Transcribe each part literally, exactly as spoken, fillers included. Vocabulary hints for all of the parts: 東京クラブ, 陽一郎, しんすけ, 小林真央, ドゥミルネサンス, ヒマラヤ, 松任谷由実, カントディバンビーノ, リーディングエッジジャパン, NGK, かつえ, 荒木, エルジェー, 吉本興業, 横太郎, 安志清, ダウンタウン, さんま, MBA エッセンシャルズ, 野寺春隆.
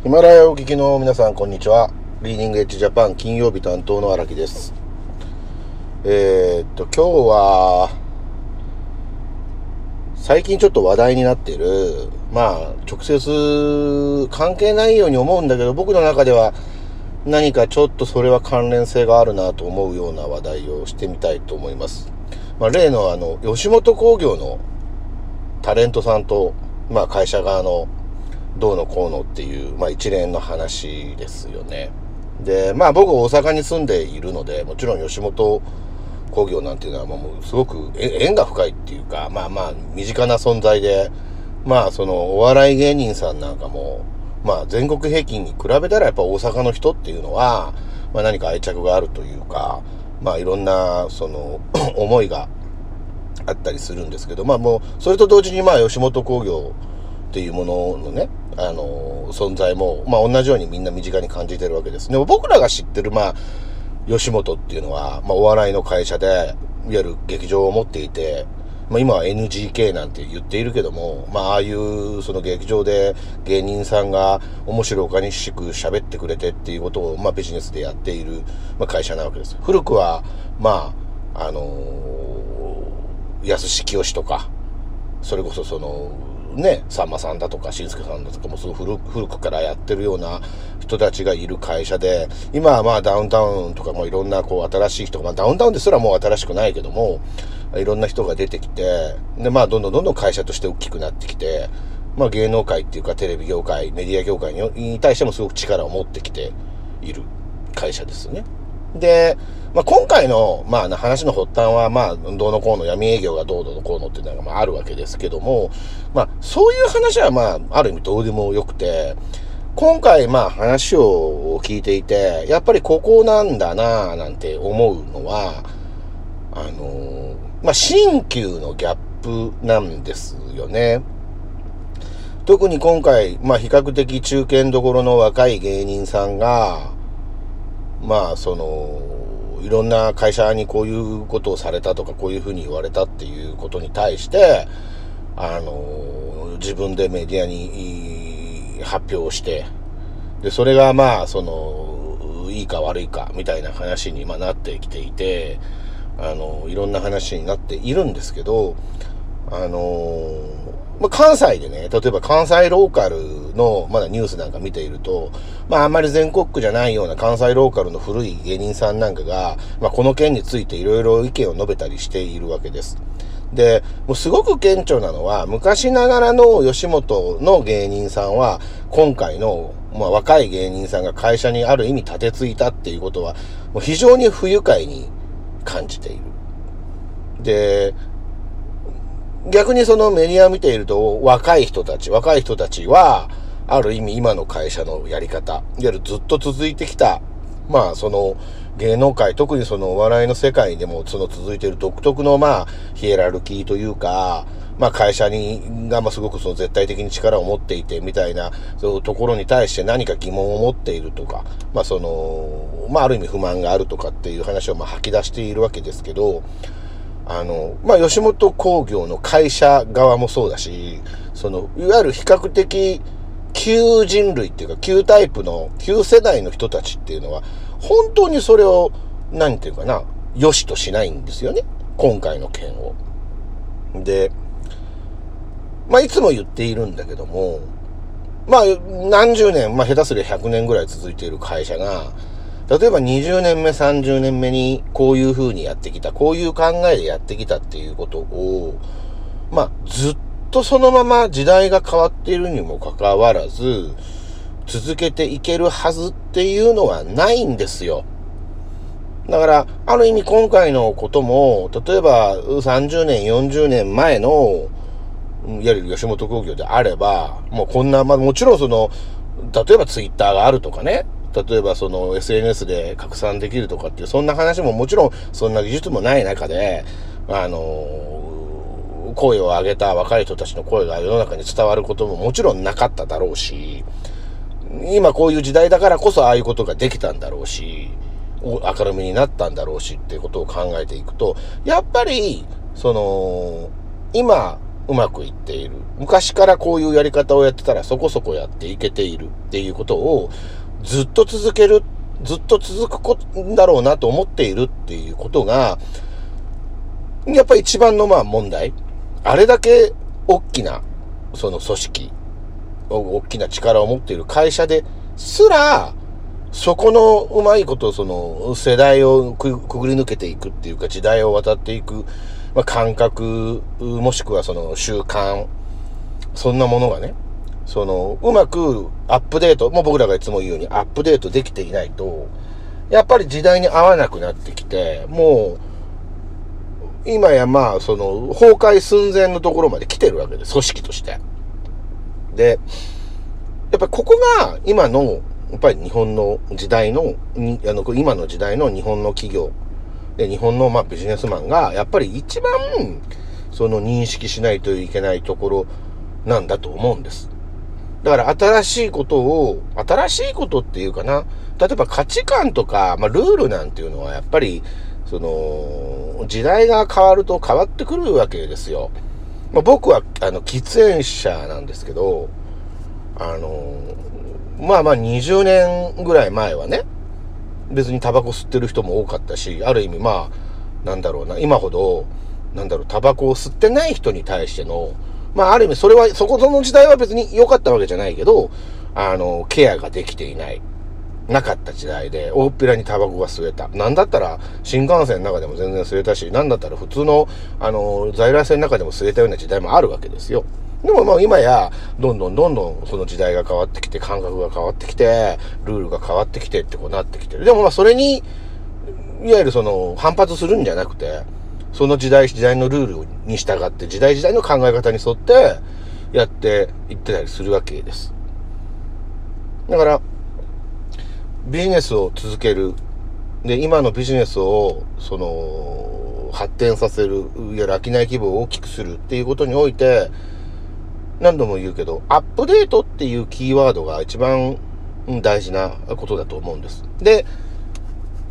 ヒマラヤをお聞きの皆さん、こんにちは。リーディングエッジジャパン金曜日担当の荒木です。えー、っと今日は最近ちょっと話題になっている、まあ直接関係ないように思うんだけど、僕の中では何かちょっとそれは関連性があるなと思うような話題をしてみたいと思います。まあ、例のあの吉本興業のタレントさんと、まあ、会社側のどうのこうのっていう、まあ、一連の話ですよね。で、まあ僕大阪に住んでいるので、もちろん吉本興業なんていうのはもうすごく縁が深いっていうか、まあまあ身近な存在で、まあそのお笑い芸人さんなんかも、まあ全国平均に比べたらやっぱ大阪の人っていうのは、まあ何か愛着があるというか、まあいろんなその思いがあったりするんですけど、まあもうそれと同時にまあ吉本興業っていうもののね、あの存在も、まあ、同じようにみんな身近に感じてるわけです。でも僕らが知ってる、まあ、吉本っていうのは、まあ、お笑いの会社でいわゆる劇場を持っていて、まあ、今は エヌジーケー なんて言っているけども、まあ、ああいうその劇場で芸人さんが面白おかしく喋ってくれてっていうことを、まあ、ビジネスでやっている、まあ、会社なわけです。古くは、まああのー、安志清とか、それこそそのね、さんまさんだとかしんすけさんだとかもすごい 古, 古くからやってるような人たちがいる会社で、今はまあダウンタウンとかもいろんなこう新しい人が、まあ、ダウンタウンですらもう新しくないけども、いろんな人が出てきて、でまあどんどんどんどん会社として大きくなってきて、まあ芸能界っていうかテレビ業界、メディア業界に対してもすごく力を持ってきている会社ですよね。で、まあ、今回の、まあ、話の発端は、まあ、どうのこうの闇営業がどうのこうのっていうのが、まあ、あるわけですけども、まあ、そういう話は、まあ、ある意味どうでもよくて、今回、まあ、話を聞いていて、やっぱりここなんだなぁ、なんて思うのは、あの、まあ、新旧のギャップなんですよね。特に今回、まあ、比較的中堅どころの若い芸人さんが、まあそのいろんな会社にこういうことをされたとか、こういうふうに言われたっていうことに対して、あの自分でメディアに発表して、でそれがまあそのいいか悪いかみたいな話に今なってきていて、あのいろんな話になっているんですけど、あのまあ、関西でね、例えば関西ローカルのまだニュースなんか見ていると、まああんまり全国区じゃないような関西ローカルの古い芸人さんなんかが、まあこの件についていろいろ意見を述べたりしているわけです。で、もうすごく顕著なのは、昔ながらの吉本の芸人さんは、今回の、まあ、若い芸人さんが会社にある意味立てついたっていうことは、もう非常に不愉快に感じている。で、逆にそのメディアを見ていると、若い人たち、若い人たちは、ある意味今の会社のやり方、いわゆるずっと続いてきた、まあその芸能界、特にそのお笑いの世界でもその続いている独特のまあヒエラルキーというか、まあ会社にがまあすごくその絶対的に力を持っていてみたいな、そういうところに対して何か疑問を持っているとか、まあその、まあある意味不満があるとかっていう話をまあ吐き出しているわけですけど、あの、まあ、吉本興業の会社側もそうだし、その、いわゆる比較的、旧人類っていうか、旧タイプの、旧世代の人たちっていうのは、本当にそれを、なんていうかな、良しとしないんですよね。今回の件を。で、まあ、いつも言っているんだけども、まあ、何十年、まあ、下手すりゃひゃくねんぐらい続いている会社が、例えばにじゅうねんめ、さんじゅうねんめにこういう風にやってきた、こういう考えでやってきたっていうことを、まあ、ずっとそのまま時代が変わっているにもかかわらず、続けていけるはずっていうのはないんですよ。だから、ある意味今回のことも、例えばさんじゅうねん、よんじゅうねんまえの、いわゆる吉本興業であれば、もうこんな、まあもちろんその、例えばツイッターがあるとかね、例えばその エスエヌエス で拡散できるとかっていう、そんな話ももちろんそんな技術もない中で、あの声を上げた若い人たちの声が世の中に伝わることももちろんなかっただろうし、今こういう時代だからこそああいうことができたんだろうし、明るみになったんだろうしっていうことを考えていくと、やっぱりその今うまくいっている。昔からこういうやり方をやってたらそこそこやっていけているっていうことをずっと続ける、ずっと続くことだろうなと思っているっていうことが、やっぱり一番のまあ問題。あれだけ大きなその組織、大きな力を持っている会社ですら、そこのうまいことその世代をくぐり抜けていくっていうか、時代を渡っていく、まあ、感覚、もしくはその習慣、そんなものがね、そのうまくアップデート、もう僕らがいつも言うようにアップデートできていないと、やっぱり時代に合わなくなってきて、もう今やまあその崩壊寸前のところまで来てるわけで、組織として。で、やっぱりここが今のやっぱり日本の時代の、にあの今の時代の日本の企業で、日本のまあビジネスマンがやっぱり一番その認識しないといけないところなんだと思うんです。だから新しいことを、新しいことっていうかな、例えば価値観とか、まあ、ルールなんていうのはやっぱりその時代が変わると変わってくるわけですよ。まあ、僕はあの喫煙者なんですけど、あのまあまあにじゅうねんぐらい前はね、別にタバコ吸ってる人も多かったし、ある意味まあ、なんだろうな、今ほど、なんだろう、タバコを吸ってない人に対しての、まあある意味それは、そこその時代は別に良かったわけじゃないけど、あの、ケアができていない、なかった時代で、大っぴらにタバコが吸えた。なんだったら新幹線の中でも全然吸えたし、なんだったら普通の、あの、在来線の中でも吸えたような時代もあるわけですよ。でもまあ今や、どんどんどんどんその時代が変わってきて、感覚が変わってきて、ルールが変わってきてってこうなってきてる。でもまあそれに、いわゆるその反発するんじゃなくて、その時代時代のルールに従って、時代時代の考え方に沿ってやっていってたりするわけです。だから、ビジネスを続ける。で、今のビジネスを、その、発展させる、いわゆる商い規模を大きくするっていうことにおいて、何度も言うけど、アップデートっていうキーワードが一番大事なことだと思うんです。で、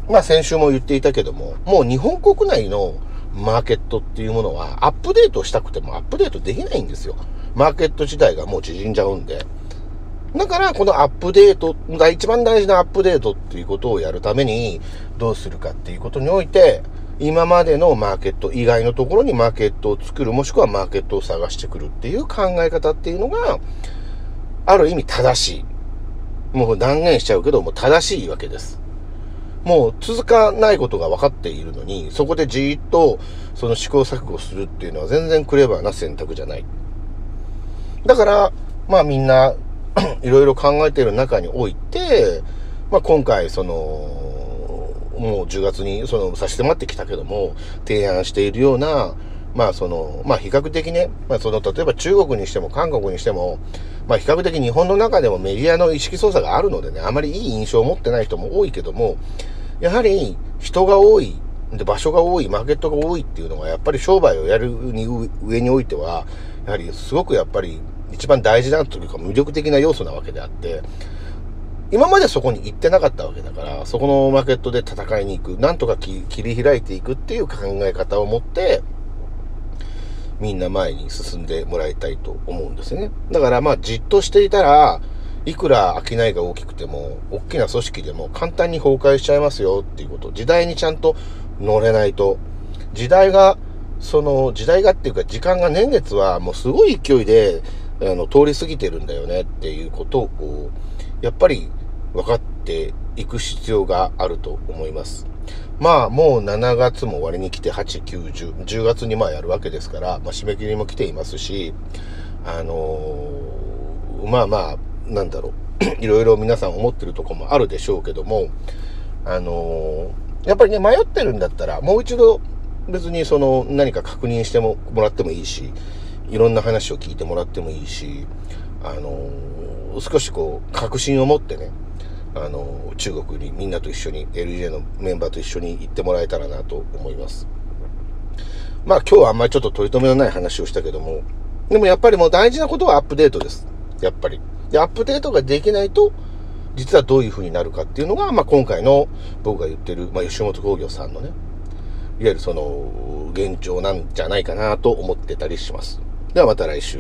まあ先週も言っていたけども、もう日本国内のマーケットっていうものはアップデートしたくてもアップデートできないんですよ。マーケット自体がもう縮んじゃうんで。だからこのアップデート、一番大事なアップデートっていうことをやるためにどうするかっていうことにおいて、今までのマーケット以外のところにマーケットを作る、もしくはマーケットを探してくるっていう考え方っていうのが、ある意味正しい。もう断言しちゃうけど、もう正しいわけです。もう続かないことが分かっているのに、そこでじーっとその試行錯誤するっていうのは全然クレバーな選択じゃない。だから、まあみんないろいろ考えている中において、まあ今回その、もうじゅうがつにその差し迫ってきたけども、提案しているような、まあその、まあ比較的ね、まあその例えば中国にしても韓国にしても、まあ比較的日本の中でもメディアの意識操作があるのでね、あまりいい印象を持ってない人も多いけども、やはり人が多い、で場所が多い、マーケットが多いっていうのがやっぱり商売をやるに上においては、やはりすごくやっぱり一番大事なというか魅力的な要素なわけであって、今までそこに行ってなかったわけだから、そこのマーケットで戦いに行く、なんとか切り開いていくっていう考え方を持って、みんな前に進んでもらいたいと思うんですよね。だからまあじっとしていたら、いくら商いが大きくても、大きな組織でも簡単に崩壊しちゃいますよっていうこと、時代にちゃんと乗れないと、時代が、その時代がっていうか時間が年月はもうすごい勢いで、あの、通り過ぎてるんだよねっていうことを、やっぱり分かっていく必要があると思います。まあもうしちがつも終わりに来てはち、きゅう、じゅう、じゅうがつにまあやるわけですから、まあ締め切りも来ていますし、あのー、まあまあ、なんだろう、いろいろ皆さん思ってるとこもあるでしょうけども、あのー、やっぱりね、迷ってるんだったら、もう一度別にその何か確認しても、もらってもいいし、いろんな話を聞いてもらってもいいし、あのー、少しこう、確信を持ってね、あのー、中国にみんなと一緒に、エルジェー のメンバーと一緒に行ってもらえたらなと思います。まあ今日はあんまりちょっと取り留めのない話をしたけども、でもやっぱりもう大事なことはアップデートです。やっぱり。で、アップデートができないと、実はどういう風になるかっていうのが、まあ今回の僕が言ってる、まあ吉本興業さんのね、いわゆるその、現状なんじゃないかなと思ってたりします。ではまた来週。